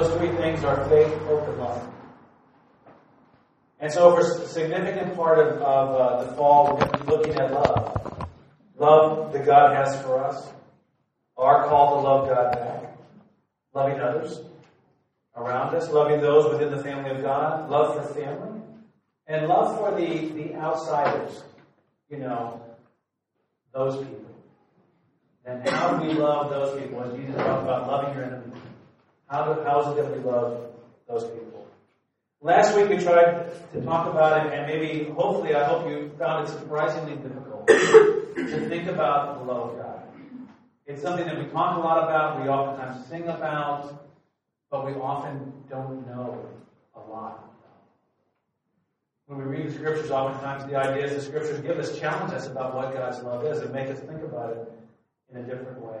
those three things are faith, hope, and love. And so for a significant part of the fall, we're going to be looking at love. Love that God has for us. Our call to love God back. Loving others around us. Loving those within the family of God. Love for family. And love for the outsiders. You know, those people. And how do we love those people? As Jesus talked about loving your enemy. How is it that we love those people? Last week we tried to talk about it, and maybe, hopefully, I hope you found it surprisingly difficult to think about the love of God. It's something that we talk a lot about, we oftentimes sing about, but we often don't know a lot about. When we read the Scriptures, oftentimes the idea is the Scriptures give us, challenge us about what God's love is, and make us think about it in a different way.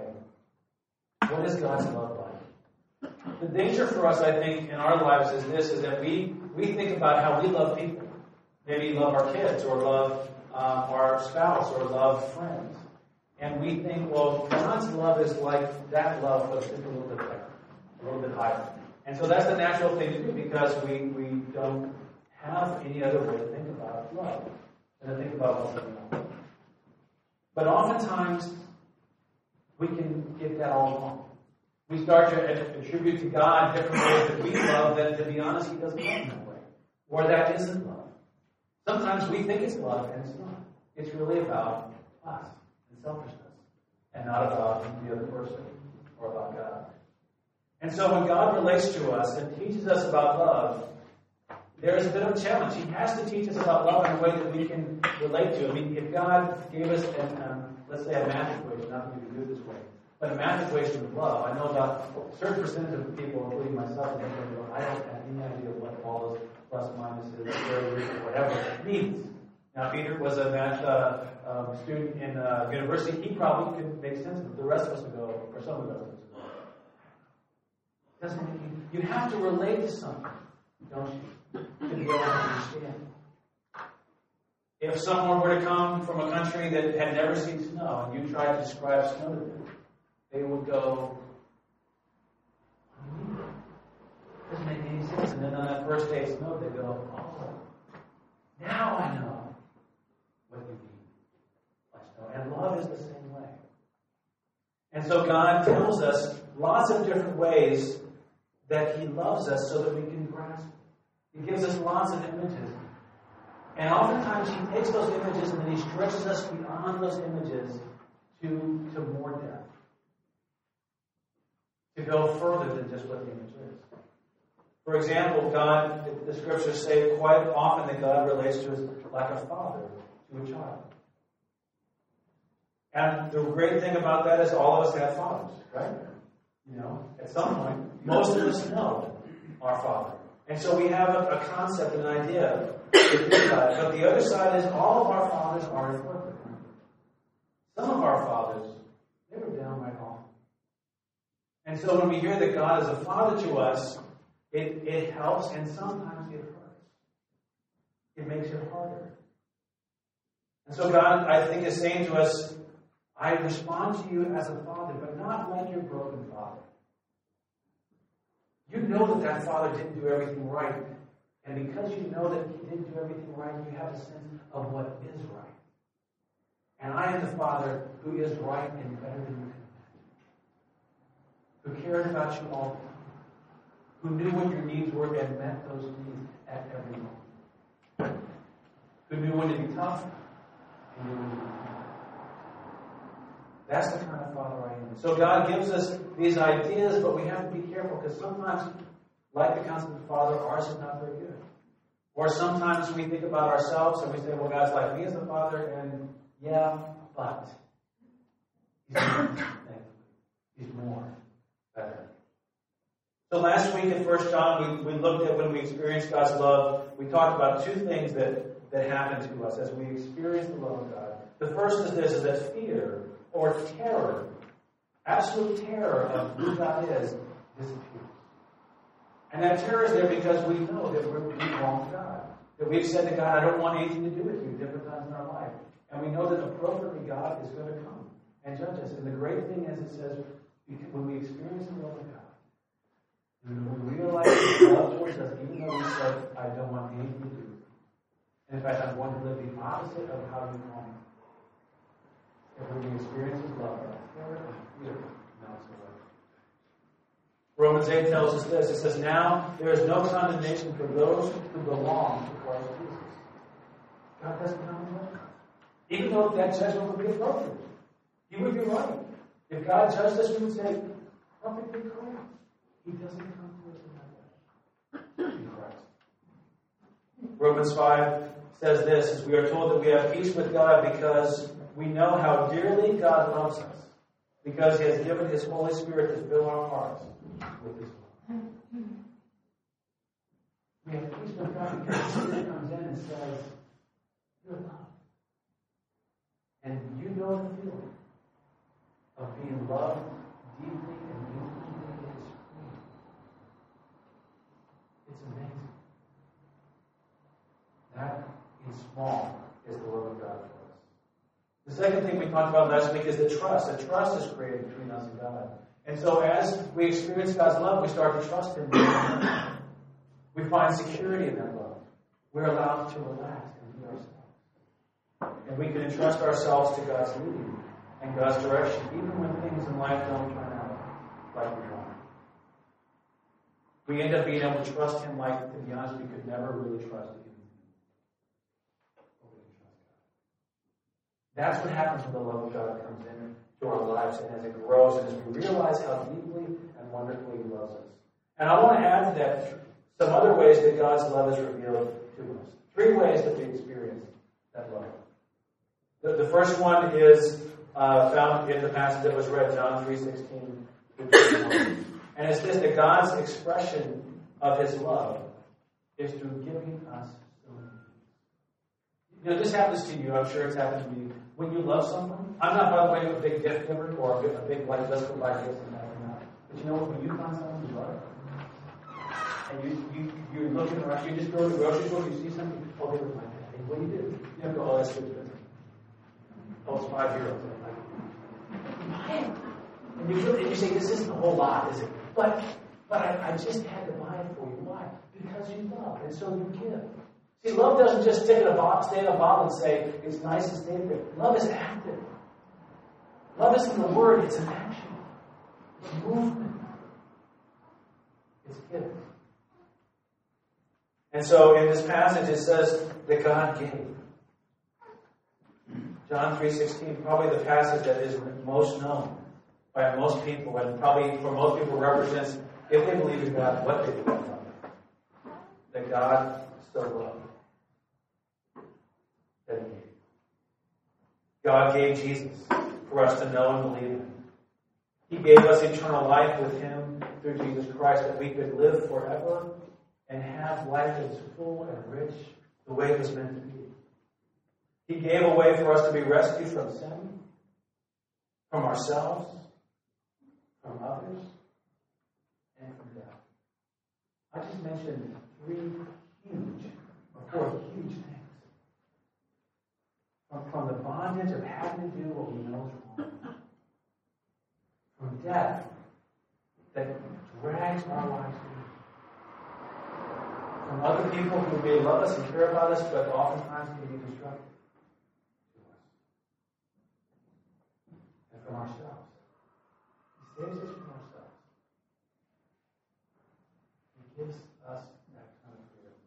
What is God's love like? The danger for us, I think, in our lives is this, is that we think about how we love people. Maybe love our kids, or love our spouse, or love friends. And we think, well, God's love is like that love, but it's a little bit better, a little bit higher. And so that's the natural thing to do, because we don't have any other way to think about love than to think about what's going on. But oftentimes, we can get that all wrong. We start to attribute to God different ways that we love that, to be honest, He doesn't love that way. Or that isn't love. Sometimes we think it's love, and it's not. It's really about us and selfishness, and not about the other person or about God. And so when God relates to us and teaches us about love, there is a bit of a challenge. He has to teach us about love in a way that we can relate to. I mean, if God gave us, let's say, a magic way, not that we can do this way, but a magic equation of love. I know about a certain percentage of people, including myself, I don't have any idea what all those plus minuses, or whatever, means. Now, Peter was a math student in university. He probably couldn't make sense of it. The rest of us would go, or some of us would go. You have to relate to something, don't you, to be able to understand. If someone were to come from a country that had never seen snow, and you tried to describe snow to them, they would go, doesn't make any sense. And then on that first day of snow, they go, oh, now I know what you mean by snow. And love is the same way. And so God tells us lots of different ways that He loves us so that we can grasp it. He gives us lots of images. And oftentimes He takes those images and then He stretches us beyond those images to more depth. To go further than just what the image is. For example, God, the Scriptures say quite often that God relates to us like a father to a child. And the great thing about that is all of us have fathers, right? You know, at some point, most of us know our father. And so we have a concept, an idea. But the other side is all of our fathers are imperfect. Some of our fathers, they were downright awful. And so when we hear that God is a father to us, it helps, and sometimes it hurts. It makes it harder. And so God, I think, is saying to us, I respond to you as a father, but not like your broken father. You know that that father didn't do everything right. And because you know that he didn't do everything right, you have a sense of what is right. And I am the father who is right and better than you, who cared about you all the time, who knew what your needs were and met those needs at every moment, who knew when to be tough and knew when to be kind. That's the kind of father I am. So God gives us these ideas, but we have to be careful, because sometimes, like the concept of father, ours is not very good. Or sometimes we think about ourselves and we say, well, God's like me as a father, and yeah, but He's more. He's more. Better. So last week in 1 John, we looked at when we experience God's love. We talked about two things that happen to us as we experience the love of God. The first is this, is that fear or terror, absolute terror of who God is, disappears. And that terror is there because we know that we belong to God. That we've said to God, I don't want anything to do with you, different times in our life. And we know that appropriately God is going to come and judge us. And the great thing is, it says, because when we experience the love of God, We realize God towards us, even though we said, I don't want anything to do. In fact, I want to live the opposite of how you want me. If we can experience His love, Romans 8 tells us this. It says, now there is no condemnation for those who belong to Christ Jesus. God doesn't condemn us. Even though that judgment would be appropriate. He would be right. If God judged us, we would say, perfectly correct. He doesn't come to us in that way. In Christ. Romans 5 says this, as we are told that we have peace with God because we know how dearly God loves us, because He has given His Holy Spirit to fill our hearts with His love. We have peace with God because the Spirit comes in and says, you're loved. And you know the feeling of being loved deeply and uniquely as free. It's amazing. That, in small, is the love of God for us. The second thing we talked about last week is the trust. A trust is created between us and God. And so as we experience God's love, we start to trust Him. We find security in that love. We're allowed to relax and be ourselves. And we can entrust ourselves to God's leading and God's direction, even when things in life don't turn out like we want. We end up being able to trust Him like, to be honest, we could never really trust Him. That's what happens when the love of God comes into our lives and as it grows and as we realize how deeply and wonderfully He loves us. And I want to add to that some other ways that God's love is revealed to us. Three ways that we experience that love. The first one is found in the passage that was read, John 3:16-21. And it's this, that God's expression of His love is through giving us food. You know, this happens to you. I'm sure it's happened to me. When you love someone, I'm not, by the way, a big gift giver or a big like let's go buy gifts and that and that. But you know what? When you find something you love, and you're looking around, you just go to the grocery store, you see something, oh, they look like that. And what do you do? You don't go, oh, that's stupid. Oh, it's €5. And you say, this isn't a whole lot, is it? But I just had to buy it for you. Why? Because you love, and so you give. See, love doesn't just stick in a box, stay in a bottle, and say, it's nice to stay there. Love is active. Love isn't a word, it's an action. It's a movement. It's giving. And so in this passage it says that God gave. John 3:16, probably the passage that is most known by most people, and probably for most people represents, if they believe in God, what they believe in God. That God so loved that He gave. God gave Jesus for us to know and believe in. He gave us eternal life with Him through Jesus Christ, that we could live forever and have life that is full and rich, the way it was meant to be. He gave a way for us to be rescued from sin, from ourselves, from others, and from death. I just mentioned four huge things. From the bondage of having to do what we know is wrong. From death that drags our lives in. From other people who may love us and care about us, but oftentimes can be destructive. From ourselves. He saves us from ourselves. He gives us that kind of freedom.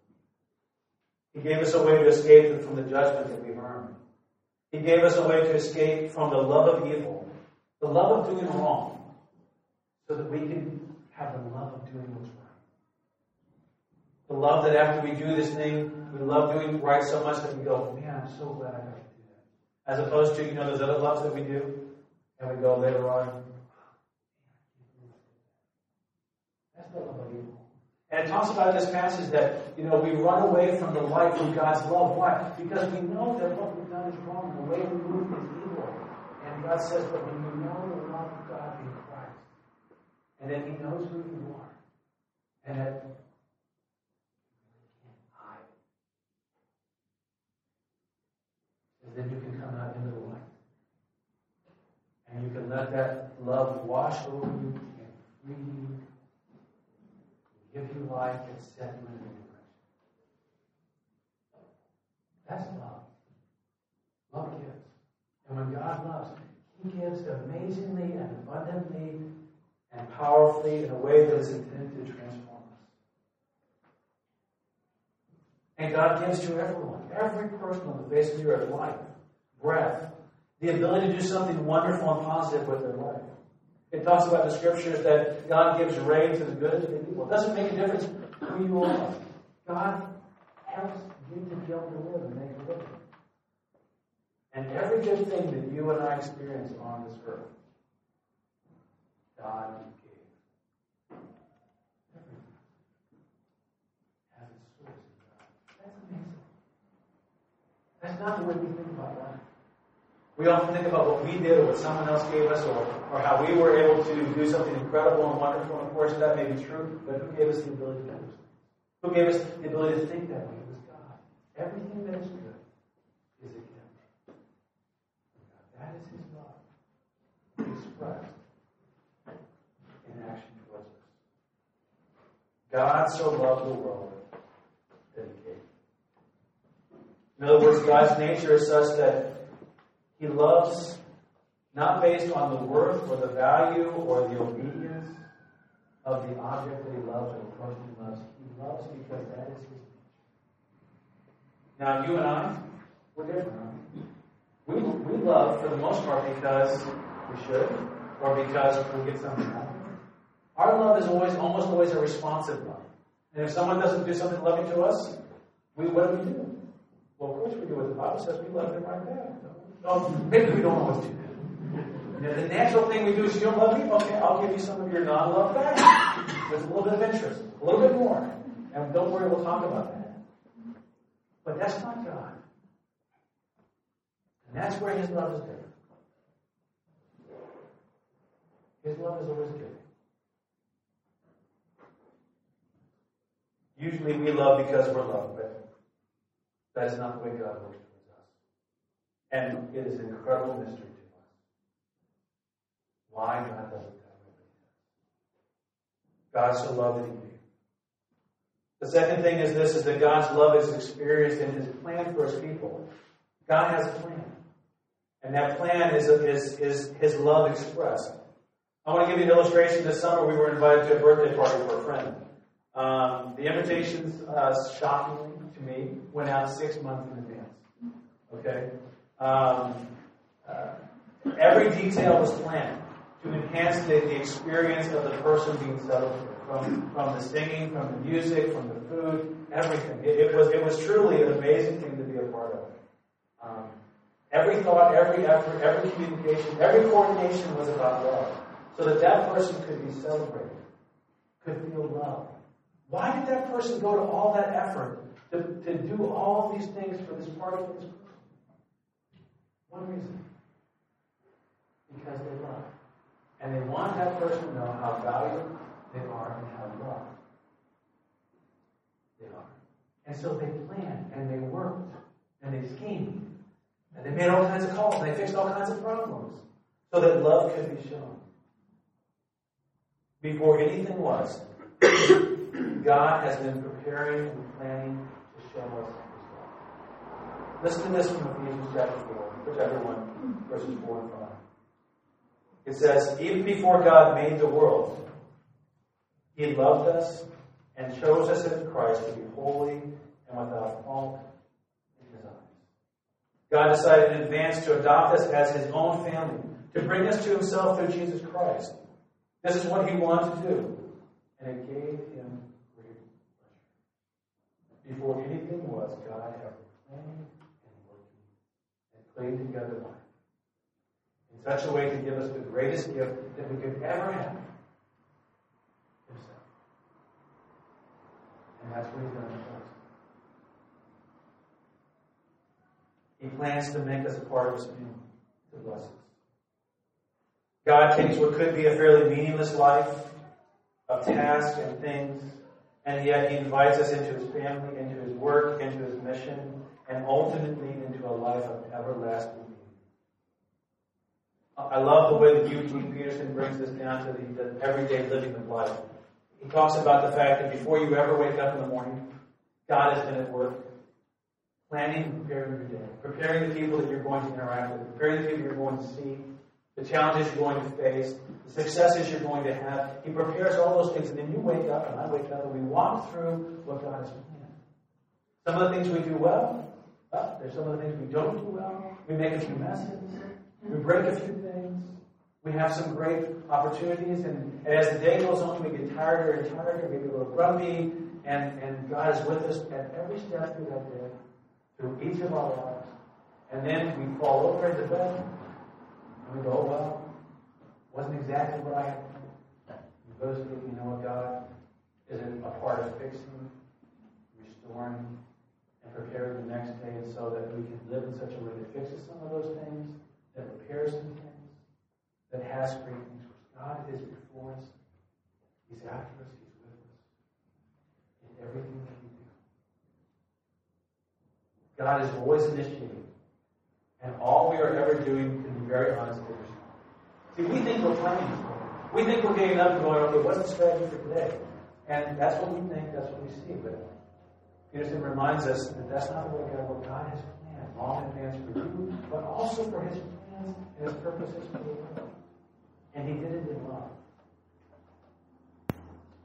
He gave us a way to escape from the judgment that we've earned. He gave us a way to escape from the love of evil, the love of doing wrong, so that we can have the love of doing what's right. The love that after we do this thing, we love doing right so much that we go, man, I'm so glad I got to do that. As opposed to, those other loves that we do, and we go later on. That's the love of evil. And it talks about this passage that, we run away from the light, from God's love. Why? Because we know that what we've done is wrong. The way we move is evil. And God says, but when you know the love of God in Christ, and that He knows who you are, and that you can't hide, and then you can come out into the light. And you can let that love wash over you and free you give you life and set you in a new direction. That's love. Love gives. And when God loves, He gives amazingly and abundantly and powerfully in a way that is intended to transform us. And God gives to everyone, every person on the face of the earth, life, breath, the ability to do something wonderful and positive with their life. It talks about the scriptures that God gives rain to the good to the people. It doesn't make a difference who you are. God helps you to be able to live and make a living. And every good thing that you and I experience on this earth, God gave. Everything has its source in God. That's amazing. That's not the way we think about life. We often think about what we did or what someone else gave us or how we were able to do something incredible and wonderful. And of course, that may be true, but who gave us the ability to do it? Who gave us the ability to think that way? It was God. Everything that is good is a gift. That is His love expressed in action towards us. God so loved the world that He gave. In other words, God's nature is such that He loves not based on the worth or the value or the obedience of the object that He loves or the person He loves. He loves because that is His nature. Now, you and I, we're different, aren't we? We love for the most part because we should or because we'll get something out of it. Our love is almost always a responsive love. And if someone doesn't do something loving to us, what do we do? Well, of course we do what the Bible says. We love them right there. No, maybe we don't always do that. Now, the natural thing we do is, you don't love me? Okay, I'll give you some of your non-love back with a little bit of interest, a little bit more. And don't worry, we'll talk about that. But that's not God. And that's where His love is different. His love is always good. Usually we love because we're loved, but that is not the way God works. And it is an incredible mystery to us why God does it that way. God so loved that He gave. The second thing is this: is that God's love is experienced in His plan for His people. God has a plan, and that plan is His love expressed. I want to give you an illustration. This summer, we were invited to a birthday party for a friend. The invitations, shockingly to me, went out 6 months in advance. Okay. Every detail was planned to enhance the experience of the person being celebrated, from the singing, from the music, from the food, everything. It was truly an amazing thing to be a part of. Every thought, every effort, every communication, every coordination was about love, so that that person could be celebrated, could feel loved. Why did that person go to all that effort to do all these things for this part of this? One reason. Because they love. And they want that person to know how valued they are and how loved they are. And so they planned, and they worked, and they schemed, and they made all kinds of calls, and they fixed all kinds of problems, so that love could be shown. Before anything was, God has been preparing and planning to show us His love. Listen to this from Ephesians chapter 4. Everyone, verses 4 and 5. It says, even before God made the world, He loved us and chose us in Christ to be holy and without fault in His eyes. God decided in advance to adopt us as His own family, to bring us to Himself through Jesus Christ. This is what He wanted to do, and it gave Him great pleasure. Before anything was, God had planned together life in such a way to give us the greatest gift that we could ever have, Himself. And that's what He's done with us. He plans to make us a part of His family, to bless us. God takes what could be a fairly meaningless life of tasks and things, and yet He invites us into His family, into His work, into His mission, and ultimately into a life of everlasting meaning. I love the way that Eugene Peterson brings this down to the everyday living of life. He talks about the fact that before you ever wake up in the morning, God has been at work, planning and preparing your day, preparing the people that you're going to interact with, preparing the people you're going to see, the challenges you're going to face, the successes you're going to have. He prepares all those things, and then you wake up, and I wake up, and we walk through what God has planned. Some of the things we do well, there's some of the things we don't do well. We make a few messes. We break a few things. We have some great opportunities, and as the day goes on, we get tired and tired, and we get a little grumpy, and God is with us at every step through that day, through each of our lives. And then we fall over into bed, and we go, oh, well, wasn't exactly what I had planned. Those of you know what God is a part of fixing, restoring, and preparing the next day, and so that we can live in such a way that fixes some of those things, that repairs some things, that has great things. God is before us. He's after us. He's with us in everything that we do. God is always initiating, and all we are ever doing, to be very honest with ourselves. See, we think we're planning this morning. We think we're getting up and going, okay, what's the strategy for today? And that's what we think. That's what we see. But Peterson reminds us that that's not the way God works. God has planned long in advance for you, but also for His plans and His purposes for the world. And He did it in love.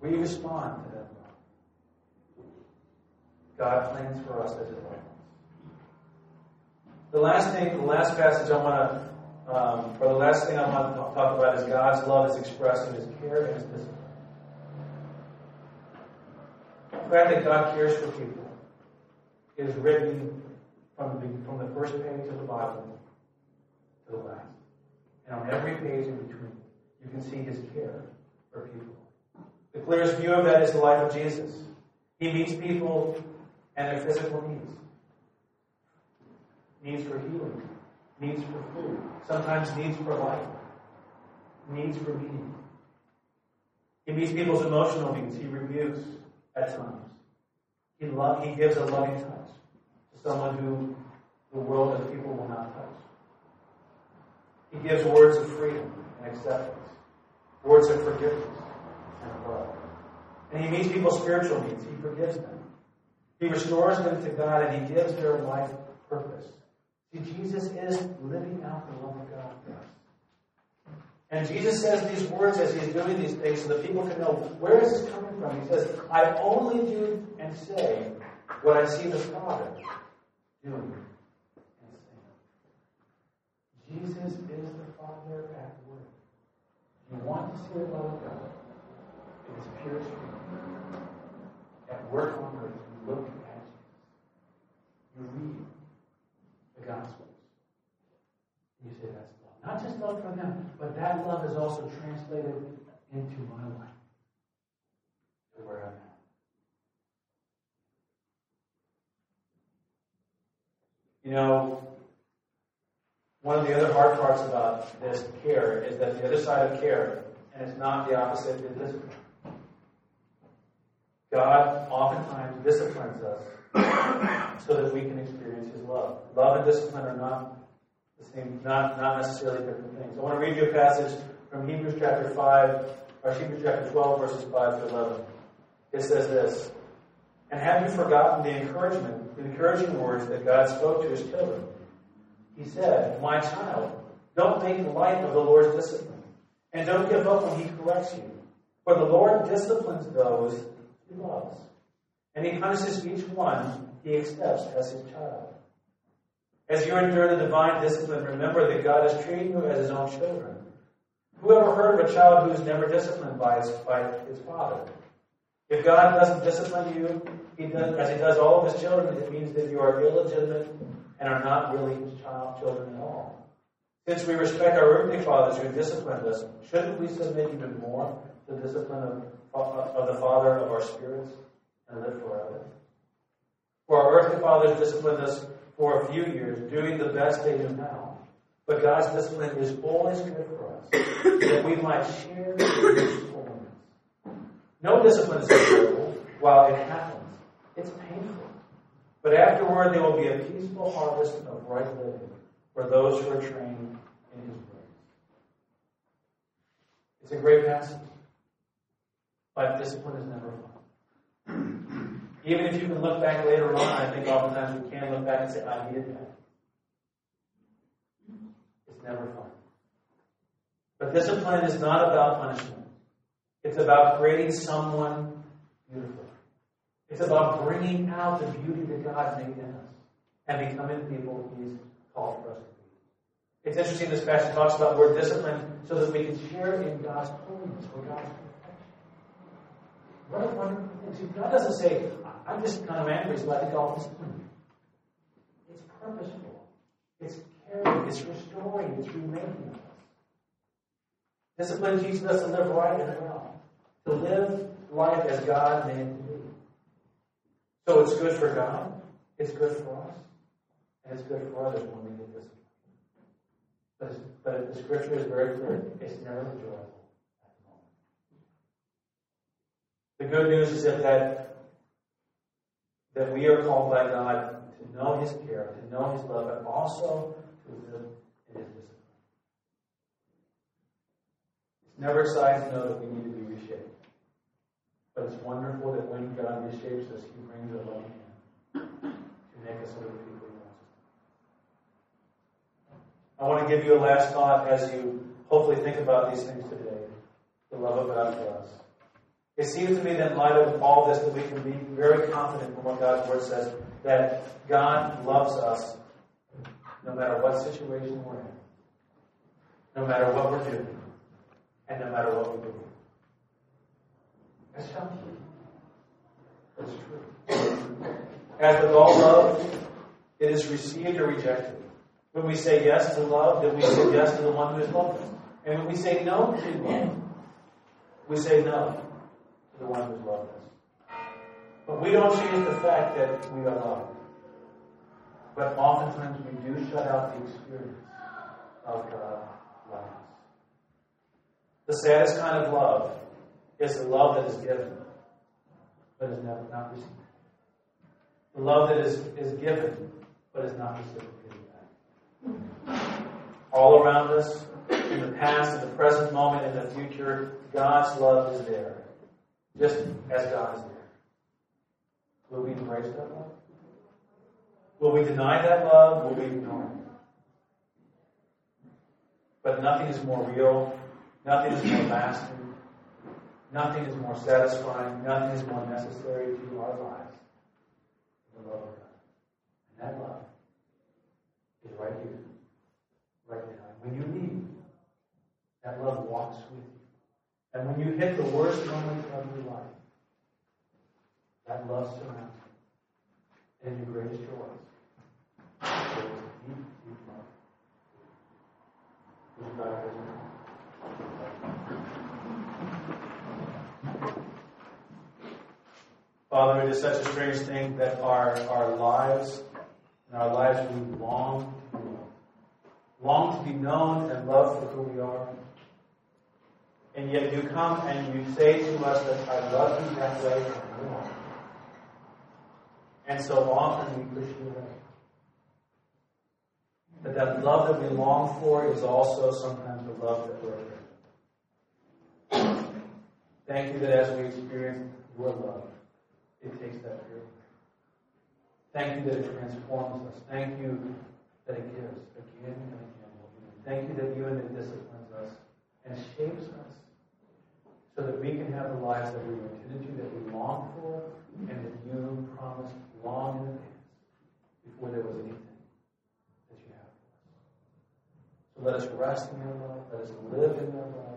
We respond to that love. God plans for us as His love. The last thing I want to talk about is God's love is expressed in His care and His discipline. The fact that God cares for people is written from the first page of the Bible to the last. And on every page in between, you can see His care for people. The clearest view of that is the life of Jesus. He meets people and their physical needs. Needs for healing. Needs for food. Sometimes needs for life. Needs for meaning. He meets people's emotional needs. He rebukes at times. He gives a loving touch to someone who the world and people will not touch. He gives words of freedom and acceptance, words of forgiveness and love. And He meets people's spiritual needs. He forgives them. He restores them to God, and He gives their life purpose. See, Jesus is living out the love of God for us. And Jesus says these words as He's doing these things so that people can know, where is this coming from? He says, I only do and say what I see the Father doing and saying. Jesus is the Father at work. You want to see the love of God. It is pure truth. At work on earth, you look at Jesus. You read the Gospels. You say, that's love. Not just love for them, but that love is also translated into my life. To where I'm at. You know, one of the other hard parts about this care is that the other side of care, and it's not the opposite of discipline. God oftentimes disciplines us so that we can experience His love. Love and discipline are not necessarily different things. I want to read you a passage from Hebrews chapter 12, verses 5 to 11. It says this, and have you forgotten the encouraging words that God spoke to His children? He said, my child, don't make light of the Lord's discipline, and don't give up when He corrects you. For the Lord disciplines those He loves, and He punishes each one He accepts as His child. As you endure the divine discipline, remember that God is treating you as His own children. Whoever heard of a child who is never disciplined by his father? If God doesn't discipline you, as He does all of His children, it means that you are illegitimate and are not really His children at all. Since we respect our earthly fathers who disciplined us, shouldn't we submit even more to the discipline of the Father of our spirits and live forever? For our earthly fathers disciplined us for a few years, doing the best they do now. But God's discipline is always good for us, that we might share His performance. No discipline is enjoyable while it happens. It's painful. But afterward, there will be a peaceful harvest of right living for those who are trained in His ways. It's a great passage. Life discipline is never fun. Even if you can look back later on, I think oftentimes we can look back and say, I did that. It's never fun. But discipline is not about punishment. It's about creating someone beautiful. It's about bringing out the beauty that God's made in us and becoming people He's called for us to be. It's interesting this passage talks about we're disciplined so that we can share in God's holiness or God's perfection. What a wonderful thing. See, God doesn't say, I'm just kind of angry, so I think I'll discipline you. It's purposeful. It's caring. It's restoring. It's remaking us. Discipline teaches us to live right and well, to live life as God made it to be. So it's good for God, it's good for us, and it's good for others when we get disciplined. But the scripture is very clear, it's never enjoyable at the moment. The good news is that we are called by God to know His care, to know His love, but also to live in His discipline. Never exciting to know that we need to be reshaped. But it's wonderful that when God reshapes us, He brings a loving hand to make us into the people He wants. I want to give you a last thought as you hopefully think about these things today. The love of God for us. It seems to me that in light of all this, that we can be very confident in what God's Word says, that God loves us no matter what situation we're in, no matter what we're doing, and no matter what we do. That's shocking. That's true. As with all love, it is received or rejected. When we say yes to love, then we say yes to the one who is loving. And when we say no to love, we say no to the one who is loving us. But we don't change the fact that we are loved. But oftentimes we do shut out the experience of God's love. The saddest kind of love is the love that is given, but is never not received. The love that is given, but is not reciprocated back. All around us, in the past, in the present moment, in the future, God's love is there, just as God is there. Will we embrace that love? Will we deny that love? Will we ignore it? But nothing is more real. Nothing is more lasting. Nothing is more satisfying. Nothing is more necessary to our lives than the love of God. And that love is right here, right now. When you leave, that love walks with you. And when you hit the worst moment of your life, that love surrounds you. And your greatest joy, there is deep, deep love. God has known. Father, it is such a strange thing that our lives we long to be loved. Long to be known and loved for who we are. And yet you come and you say to us that I love you that way and more. And so often we push you away. But that love that we long for is also sometimes the love that we're afraid of. Thank you that as we experience your love, it takes that fear. Thank you that it transforms us. Thank you that it gives again and again. Thank you that you and it disciplines us and shapes us so that we can have the lives that we intended you, that we long for, and that you promised long in advance before there was anything. So let us rest in your love. Let us live in your love.